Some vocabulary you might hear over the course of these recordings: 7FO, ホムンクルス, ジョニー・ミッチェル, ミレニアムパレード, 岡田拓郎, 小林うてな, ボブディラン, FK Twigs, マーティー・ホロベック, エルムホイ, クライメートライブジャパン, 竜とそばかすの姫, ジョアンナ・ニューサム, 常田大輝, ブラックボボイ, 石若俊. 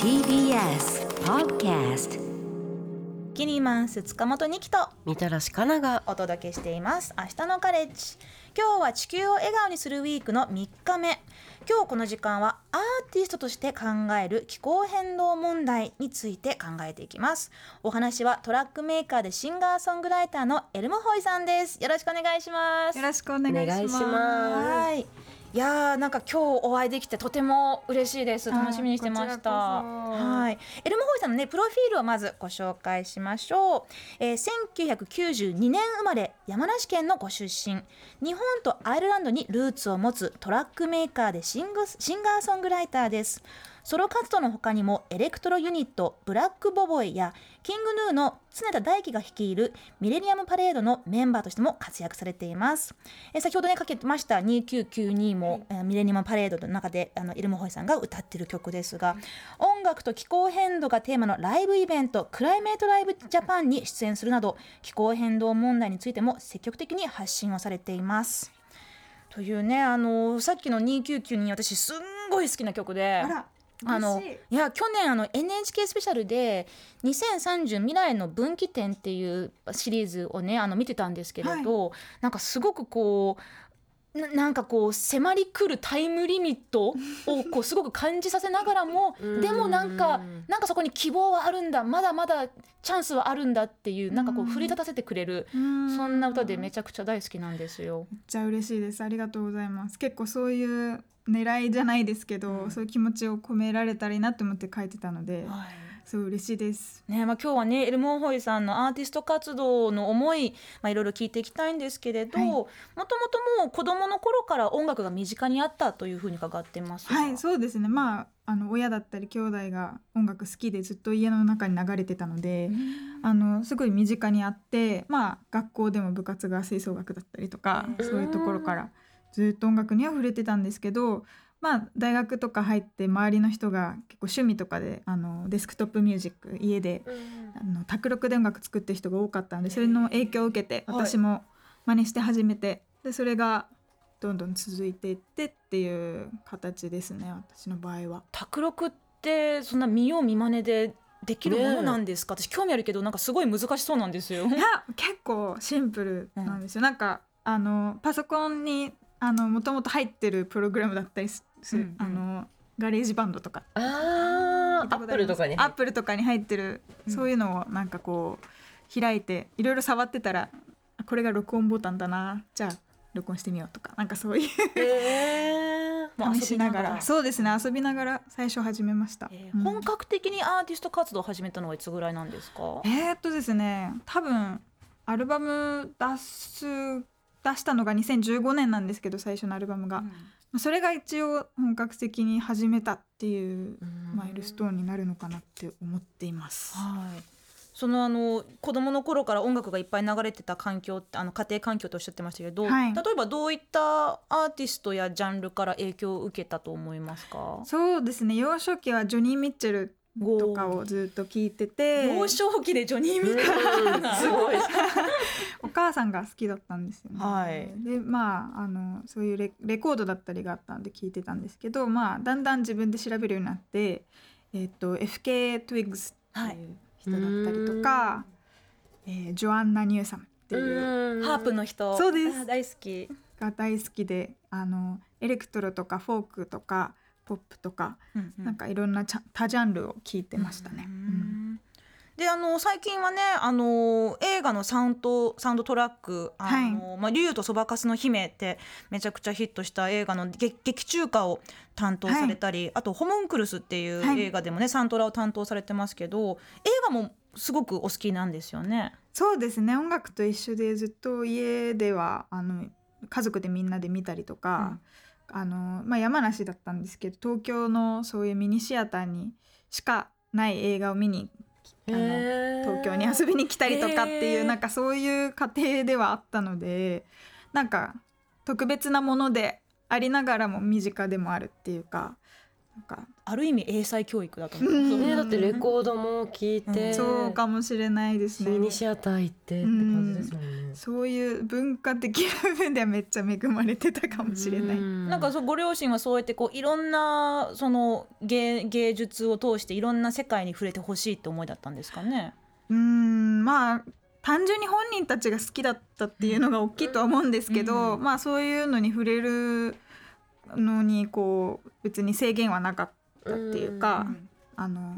TBS Podcast、キミナンス塚本にきとみたらしかながお届けしています。明日のカレッジ、今日は地球を笑顔にするウィークの3日目。今日この時間はアーティストとして考える気候変動問題について考えていきます。お話はトラックメーカーでシンガーソングライターのエルムホイさんです。よろしくお願いします。よろしくお願いします。はい、いやー、なんか今日お会いできてとても嬉しいです。楽しみにしてました。はい、エルムホイさんのね、プロフィールをまずご紹介しましょう。1992年生まれ、山梨県のご出身。日本とアイルランドにルーツを持つトラックメーカーでシンガーソングライターです。ソロ活動の他にもエレクトロユニットブラックボボイやキングヌーの常田大輝が率いるミレニアムパレードのメンバーとしても活躍されています。先ほどねかけました2992も、ミレニアムパレードの中でエルムホイさんが歌っている曲ですが、音楽と気候変動がテーマのライブイベントクライメートライブジャパンに出演するなど、気候変動問題についても積極的に発信をされていますというね、さっきの2992、私すんごい好きな曲で、あらいや、去年NHK スペシャルで2030未来の分岐点っていうシリーズをね見てたんですけれど、はい、なんかすごくこうなんかこう迫り来るタイムリミットをこうすごく感じさせながらもでもなんかそこに希望はあるんだ、まだまだチャンスはあるんだっていう、なんかこう振り立たせてくれる、そんな歌でめちゃくちゃ大好きなんですよ。めっちゃ嬉しいです。ありがとうございます。結構そういう狙いじゃないですけど、そういう気持ちを込められたらいいなと思って書いてたので、はい、すごい嬉しいです、ね。今日はねエルムホイさんのアーティスト活動の思い、いろいろ聞いていきたいんですけれど、もともともう子どもの頃から音楽が身近にあったというふうに伺ってますが。はい、そうですね、親だったり兄弟が音楽好きでずっと家の中に流れてたので、すごい身近にあって、学校でも部活が吹奏楽だったりとか、そういうところからずっと音楽には触れてたんですけど、大学とか入って周りの人が結構趣味とかでデスクトップミュージック家で卓録で音楽作ってる人が多かったので、それの影響を受けて私も真似して始めて、でそれがどんどん続いていってっていう形ですね、私の場合は。卓録ってそんな見よう見まねでできるものなんですか？私興味あるけどなんかすごい難しそうなんですよ。いや結構シンプルなんですよ、なんかパソコンにもともと入ってるプログラムだったりする、ガレージバンドとかアップルとかに入ってる、そういうのをなんかこう開いていろいろ触ってたら、これが録音ボタンだな、じゃあ録音してみようとか、なんかそういう試しながら、そうですね、遊びながら最初始めました。本格的にアーティスト活動を始めたのはいつぐらいなんですか？ですね、多分アルバム出したのが2015年なんですけど、最初のアルバムが、それが一応本格的に始めたっていうマイルストーンになるのかなって思っています。はい、その子どもの頃から音楽がいっぱい流れてた環境って家庭環境とおっしゃってましたけど、はい、例えばどういったアーティストやジャンルから影響を受けたと思いますか？そうですね、幼少期はジョニー・ミッチェルとかをずっと聞いてて、幼少期でジョニー・ミッチェルすごいお母さんが好きだったんですよね。はい、でそういうレコードだったりがあったんで聞いてたんですけど、だんだん自分で調べるようになって、FK Twigs っていう人だったりとか、ジョアンナ・ニューサムっていうハープの人、そうです、大好きでエレクトロとかフォークとかポップとか、なんかいろんな多ジャンルを聞いてましたね。で最近はね映画のサウンドトラック竜とそばかすの姫ってめちゃくちゃヒットした映画の劇中歌を担当されたり、あとホムンクルスっていう映画でもね、サントラを担当されてますけど、映画もすごくお好きなんですよね。そうですね、音楽と一緒でずっと家では家族でみんなで見たりとか、山梨だったんですけど、東京のそういうミニシアターにしかない映画を見に東京に遊びに来たりとかっていう、なんかそういう家庭ではあったので、なんか特別なものでありながらも身近でもあるっていうか、なんかある意味英才教育だと思う、ね、だってレコードも聴いて、うん、そうかもしれないですね。ミニシアター行ってって感じですもんね。そういう文化的な面ではめっちゃ恵まれてたかもしれない。なんかご両親はそうやってこういろんなその 芸術を通していろんな世界に触れてほしいって思いだったんですかね。まあ単純に本人たちが好きだったっていうのが大きいとは思うんですけど、まあそういうのに触れるのにこう別に制限はなかったっていうか、あの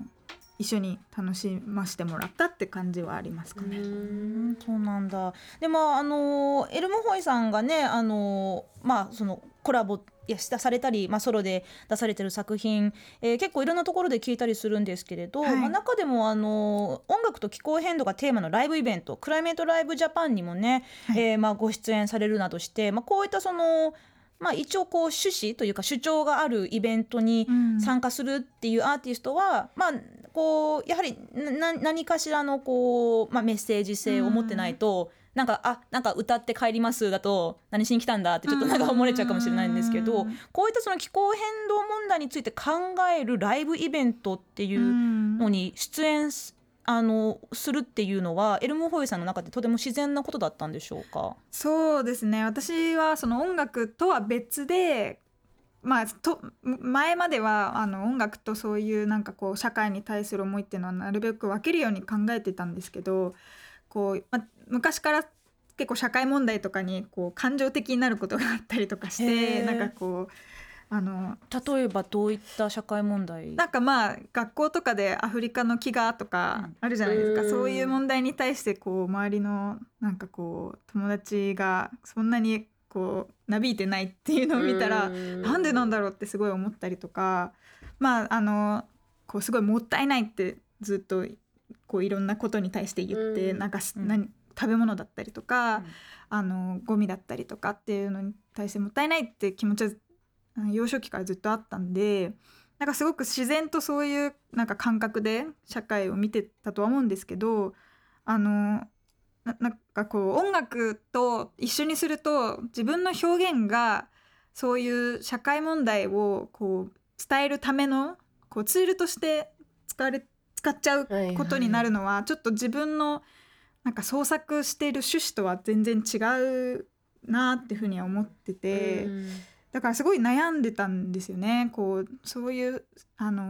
一緒に楽しませてもらったって感じはありますかね。そうなんだ。でもエルムホイさんがねまあそのコラボされたり、まあ、ソロで出されてる作品、結構いろんなところで聞いたりするんですけれど、はい、まあ、中でも音楽と気候変動がテーマのライブイベントクライメートライブジャパンにもね、はい、まあ、ご出演されるなどして、まあ、こういったその、まあ、一応こう趣旨というか主張があるイベントに参加するっていうアーティストは、まあ、こうやはり何かしらのこう、まあ、メッセージ性を持ってないと、なんかなんか歌って帰りますだと何しに来たんだってちょっとなんか思われちゃうかもしれないんですけど、こういったその気候変動問題について考えるライブイベントっていうのに出演するっていうのはエルムホイさんの中でとても自然なことだったんでしょうか。そうですね、私はその音楽とは別で、まあ、前までは音楽とそういうなんかこう社会に対する思いっていうのはなるべく分けるように考えてたんですけど、こう、まあ、昔から結構社会問題とかにこう感情的になることがあったりとかして、なんかこう例えばどういった社会問題、なんかまあ学校とかでアフリカの飢餓とかあるじゃないですか、そういう問題に対してこう周りのなんかこう友達がそんなにこうなびいてないっていうのを見たらなんでなんだろうってすごい思ったりとか、まあこうすごいもったいないってずっとこういろんなことに対して言って、なんか食べ物だったりとか、ゴミだったりとかっていうのに対してもったいないって気持ちは幼少期からずっとあったんで、なんかすごく自然とそういうなんか感覚で社会を見てたとは思うんですけど、なんかこう音楽と一緒にすると自分の表現がそういう社会問題をこう伝えるためのこうツールとして使っちゃうことになるのは、ちょっと自分のなんか創作している趣旨とは全然違うなっていうふうには思ってて、だからすごい悩んでたんですよね。こうそういう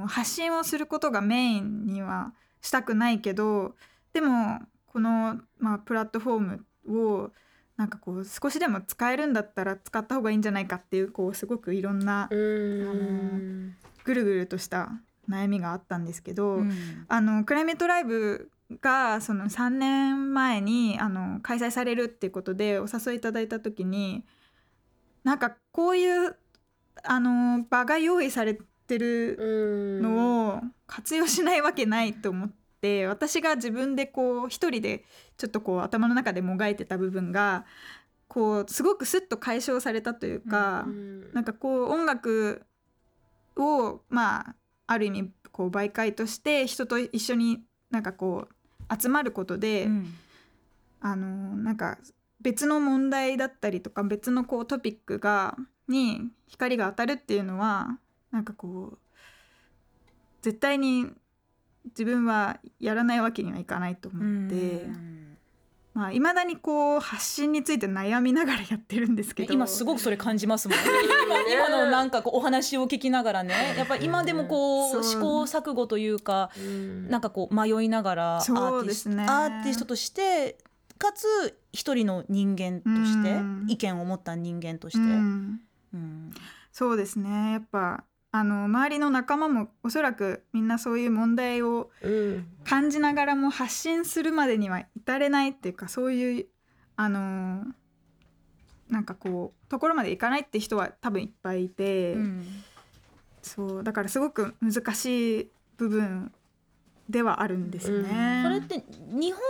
発信をすることがメインにはしたくないけど、でもこの、まあ、プラットフォームをなんかこう少しでも使えるんだったら使った方がいいんじゃないかっていう、こうすごくいろんなぐるぐるとした悩みがあったんですけど、クライメートライブがその3年前に開催されるっていうことでお誘いいただいた時に、なんかこういう場が用意されてるのを活用しないわけないと思って、私が自分でこう一人でちょっとこう頭の中でもがいてた部分がこうすごくスッと解消されたというか、なんかこう音楽をまあある意味こう媒介として人と一緒になんかこう集まることで、なんか別の問題だったりとか別のこうトピックに光が当たるっていうのは、なんかこう絶対に自分はやらないわけにはいかないと思って、まあ、未だにこう発信について悩みながらやってるんですけど、今すごくそれ感じますもんね。今のなんかこうお話を聞きながらね、やっぱり今でもこう試行錯誤というか、なんかこう迷いながらアーティストとしてかつ一人の人間として、意見を持った人間として、そうですね、やっぱ周りの仲間もおそらくみんなそういう問題を感じながらも発信するまでには至れないっていうか、そういうなんかこうところまでいかないって人は多分いっぱいいて、そうだからすごく難しい部分ではあるんですね。それって日本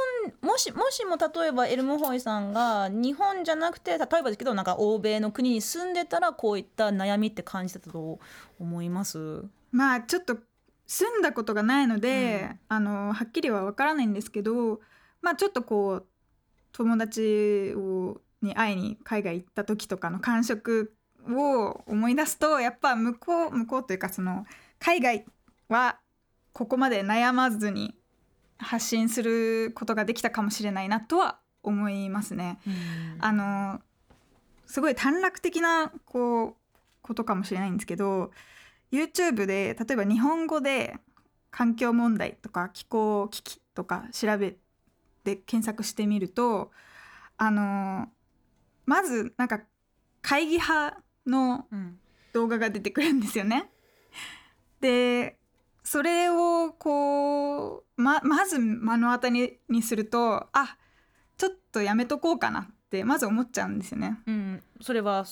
もしも例えばエルムホイさんが日本じゃなくて例えばですけどなんか欧米の国に住んでたらこういった悩みって感じてたと思います？まあちょっと住んだことがないので、はっきりは分からないんですけど、まあ、ちょっとこう友達に会いに海外行った時とかの感触を思い出すとやっぱ向こうというかその海外はここまで悩まずに発信することができたかもしれないなとは思いますね。すごい短絡的なことかもしれないんですけど、 YouTube で例えば日本語で環境問題とか気候危機とか調べて検索してみると、まずなんか会議派の動画が出てくるんですよね。でそれをまず目の当たりにすると、あ、ちょっとやめとこうかなってまず思っちゃうんですよね。うん、それは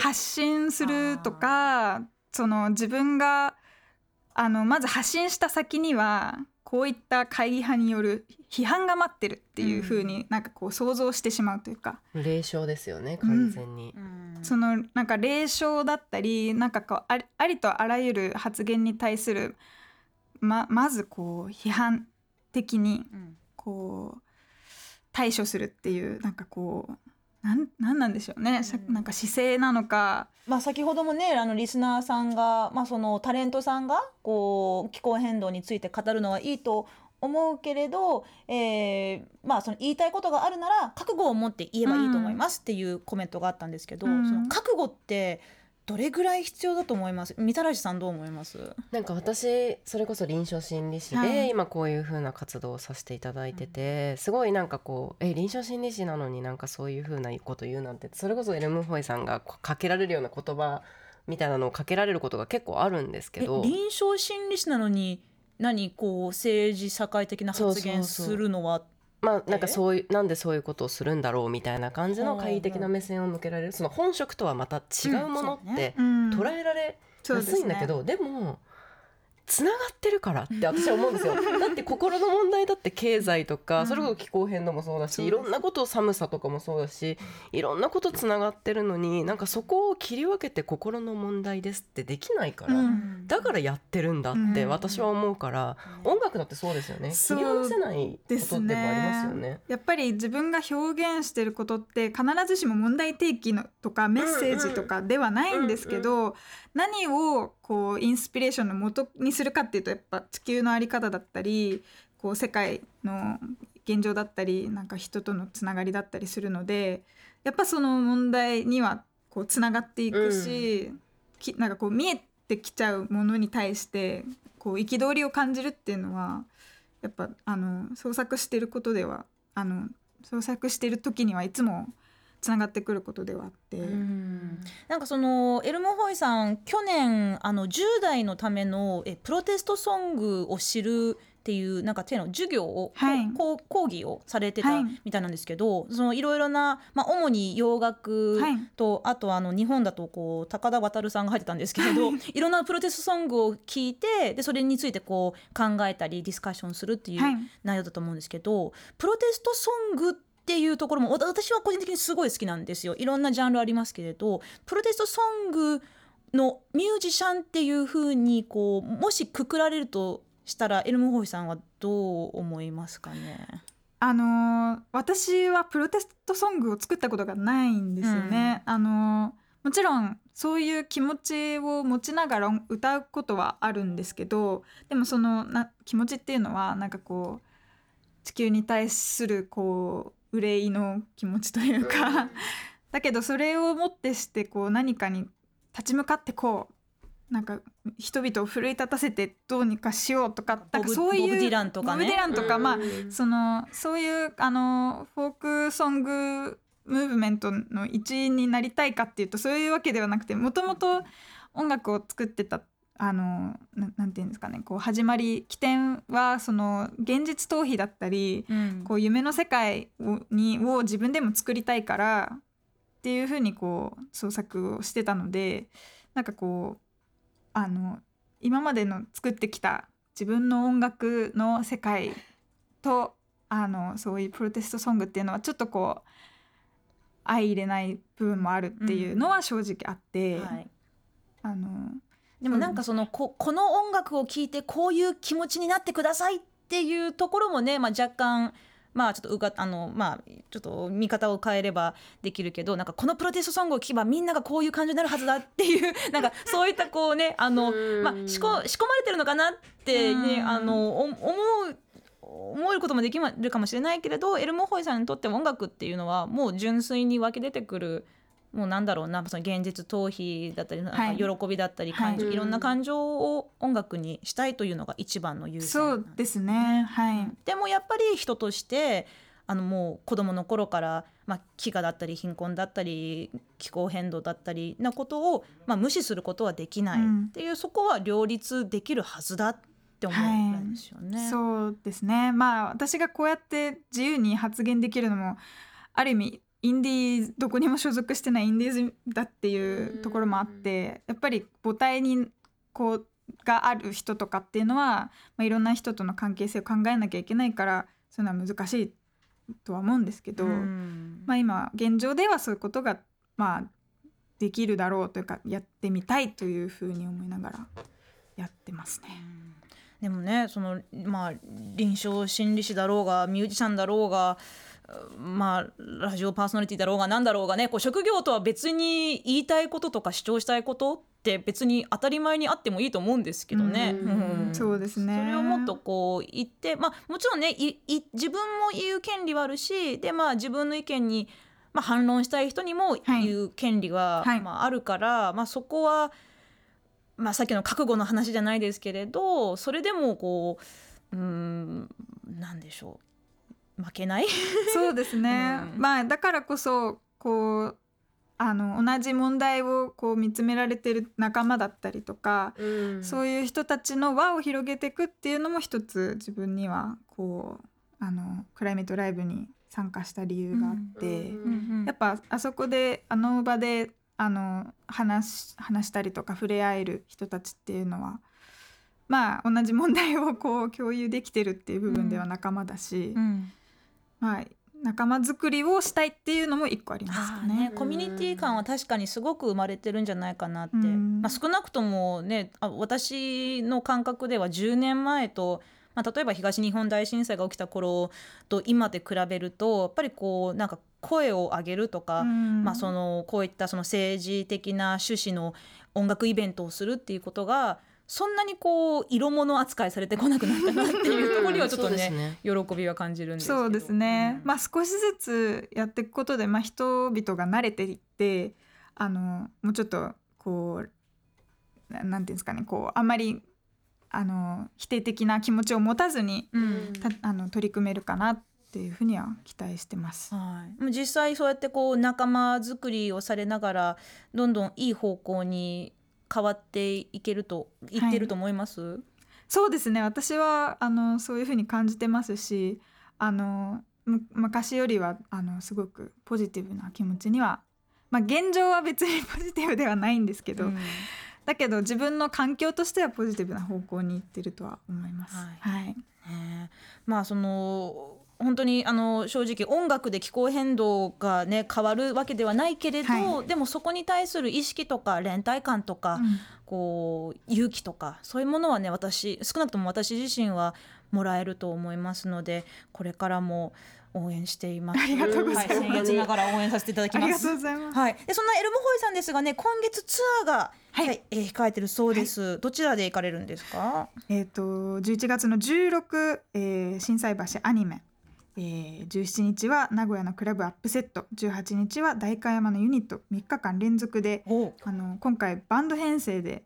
発信するとか、その自分がまず発信した先にはこういった会議派による批判が待ってるっていう風になんか想像してしまうというか、冷笑ですよね完全に、そのなんか冷笑だったりなんかありとあらゆる発言に対する まず批判的に対処するっていうなんかなんでしょうね、なんか姿勢なのか、先ほどもねリスナーさんが、そのタレントさんが気候変動について語るのはいいと思うけれど、その言いたいことがあるなら覚悟を持って言えばいいと思いますっていうコメントがあったんですけど、その覚悟ってどれぐらい必要だと思います？みたらしさんどう思います？なんか私それこそ臨床心理士で、今こういう風な活動をさせていただいてて、すごいなんか臨床心理士なのになんかそういう風なこと言うなんて、それこそエルムホイさんがかけられるような言葉みたいなのをかけられることが結構あるんですけど、臨床心理士なのに何政治社会的な発言するのは、なんかそういう、なんでそういうことをするんだろうみたいな感じの懐疑的な目線を向けられる、その本職とはまた違うものって捉えられやすいんだけど、でもつながってるからって私は思うんですよ。だって心の問題だって経済とか、それこそ気候変動もそうだし、いろんなこと、寒さとかもそうだし、いろんなことつながってるのに、なんかそこを切り分けて心の問題ですってできないから、だからやってるんだって私は思うから、音楽だってそうですよね。切り分けないことってもありますよね。やっぱり自分が表現してることって必ずしも問題提起のとかメッセージとかではないんですけど、何をインスピレーションの元にするかっていうと、やっぱ地球の在り方だったり世界の現状だったり、なんか人とのつながりだったりするので、やっぱその問題にはつながっていくし、なんか見えてきちゃうものに対して憤りを感じるっていうのは、やっぱ創作してる時にはいつもつながってくることではあって、なんかそのエルムホイさん去年10代のためのプロテストソングを知るっていうなんか授業を、講義をされてたみたいなんですけど、そのいろいろな、主に洋楽と、あと日本だと高田渉さんが入ってたんですけれど、いろんなプロテストソングを聞いて、でそれについて考えたりディスカッションするっていう内容だと思うんですけど、プロテストソングっていうところも私は個人的にすごい好きなんですよ。いろんなジャンルありますけれど、プロテストソングのミュージシャンっていう風にもしくくられるとしたら、エルムホイさんはどう思いますかね？私はプロテストソングを作ったことがないんですよね。もちろんそういう気持ちを持ちながら歌うことはあるんですけど、でもその気持ちっていうのはなんか地球に対する憂いの気持ちというかだけどそれをもってして何かに立ち向かってなんか人々を奮い立たせてどうにかしようとか、なんかそういうボブディランとかね、そういうフォークソングムーブメントの一員になりたいかっていうとそういうわけではなくて、もともと音楽を作ってたなんていうんですかね、始まり起点はその現実逃避だったり、夢の世界を自分でも作りたいからっていう風に創作をしてたので、なんか今までの作ってきた自分の音楽の世界とそういうプロテストソングっていうのはちょっと相入れない部分もあるっていうのは正直あって、でもなんかこの音楽を聴いてこういう気持ちになってくださいっていうところもね、若干まあちょっとちょっと見方を変えればできるけど、なんかこのプロテストソングを聴けばみんながこういう感情になるはずだっていうなんかそういったこうね仕込まれてるのかなって、ね、思うこともできるかもしれないけれど、エルモホイさんにとっても音楽っていうのはもう純粋に湧き出てくる、もうなんだろうな、その現実逃避だったり、はい、喜びだったり感情、はい、いろんな感情を音楽にしたいというのが一番の優先なんですね。そうですね、はい、でもやっぱり人としてもう子どもの頃から、まあ、飢餓だったり貧困だったり気候変動だったりなことを、まあ、無視することはできないっていう、うん、そこは両立できるはずだって思うんですよね、はい、そうですね、まあ、私がこうやって自由に発言できるのもある意味インディーズ、どこにも所属してないインディーズだっていうところもあって、やっぱり母体にこうがある人とかっていうのは、まあ、いろんな人との関係性を考えなきゃいけないからそういうのは難しいとは思うんですけど、まあ、今現状ではそういうことが、まあ、できるだろうというかやってみたいというふうに思いながらやってますね。でもね、その、まあ、臨床心理士だろうがミュージシャンだろうが、まあ、ラジオパーソナリティだろうが何だろうがね、こう職業とは別に言いたいこととか主張したいことって別に当たり前にあってもいいと思うんですけどね、うん、そうですね、それをもっとこう言って、まあ、もちろんね自分も言う権利はあるし、で、まあ、自分の意見に、まあ、反論したい人にも言う権利は、はい、まあ、あるから、まあ、そこは、まあ、さっきの覚悟の話じゃないですけれど、それでもこう、なんでしょう、負けないそうですね、うん、まあ、だからこそこう同じ問題をこう見つめられてる仲間だったりとか、うん、そういう人たちの輪を広げていくっていうのも一つ自分にはこうクライメートライブに参加した理由があって、うん、やっぱあそこで場で話したりとか触れ合える人たちっていうのは、まあ、同じ問題をこう共有できてるっていう部分では仲間だし、うんうん、まあ、仲間作りをしたいっていうのも一個ありますか ね、コミュニティ感は確かにすごく生まれてるんじゃないかなって、まあ、少なくともね、私の感覚では10年前と、まあ、例えば東日本大震災が起きた頃と今で比べると、やっぱりこうなんか声を上げるとか、まあ、そのこういったその政治的な趣旨の音楽イベントをするっていうことがそんなにこう色物扱いされてこなくなったなっていうところにはちょっと ね、喜びは感じるんですけど、そうですね、まあ、少しずつやっていくことで、まあ、人々が慣れていって、もうちょっとこうなんていうんですかね、こうあんまり否定的な気持ちを持たずに、うん、取り組めるかなっていうふうには期待してます、はい、実際そうやってこう仲間作りをされながらどんどんいい方向に変わっていけると言ってると思います、はい、そうですね、私はそういうふうに感じてますし、昔よりはすごくポジティブな気持ちには、まあ、現状は別にポジティブではないんですけど、うん、だけど自分の環境としてはポジティブな方向にいってるとは思います、はいはい、まあ、その本当に正直音楽で気候変動が、ね、変わるわけではないけれど、はい、でもそこに対する意識とか連帯感とか、うん、こう勇気とかそういうものはね、少なくとも私自身はもらえると思いますので、これからも応援しています。ありがとうございます。僭越ながら応援させていただきます。ありがとうございます、はい、でそんなエルモホイさんですがね、今月ツアーが、はいはい、控えてるそうです、はい、どちらで行かれるんですか？11月の16、心斎橋アニメ、17日は名古屋のクラブアップセット、18日は代官山のユニット、3日間連続で今回バンド編成で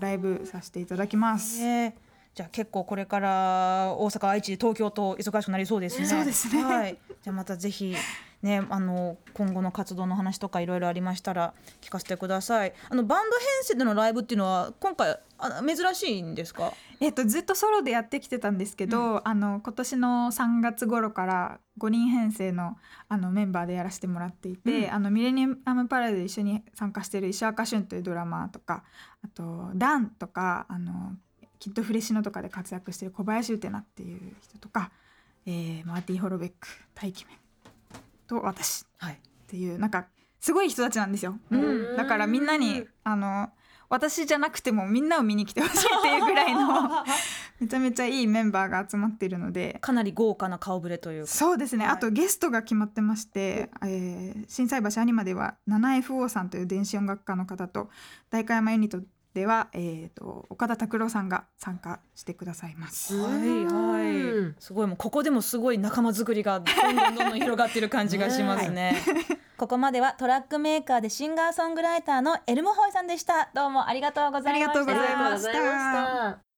ライブさせていただきます、じゃあ結構これから大阪、愛知、東京と忙しくなりそうですね。そうですね、はい、じゃあまたぜひ、ね、今後の活動の話とかいろいろありましたら聞かせてください。バンド編成でのライブっていうのは今回珍しいんですか？ずっとソロでやってきてたんですけど、うん、今年の3月頃から5人編成の、メンバーでやらせてもらっていて、うん、ミレニアムパラダイスで一緒に参加している石若俊というドラマーとか、あとダンとかキッドフレシノとかで活躍している小林うてなっていう人とか、マーティー・ホロベック、大輝面と私、はい、っていうなんかすごい人たちなんですよ、うん、だからみんなに私じゃなくてもみんなを見に来てほしいっていうぐらいのめちゃめちゃいいメンバーが集まっているので、かなり豪華な顔ぶれというか、そうですね、はい、あとゲストが決まってまして、心斎橋アニマでは 7FO さんという電子音楽家の方と、代官山ユニットでは、岡田拓郎さんが参加してくださいます。はいはい、すごい、もうここでもすごい仲間作りがどんどん広がってる感じがしますね。ここまではトラックメーカーでシンガーソングライターのエルモホイさんでした。どうもありがとうございました。ありがとうございました。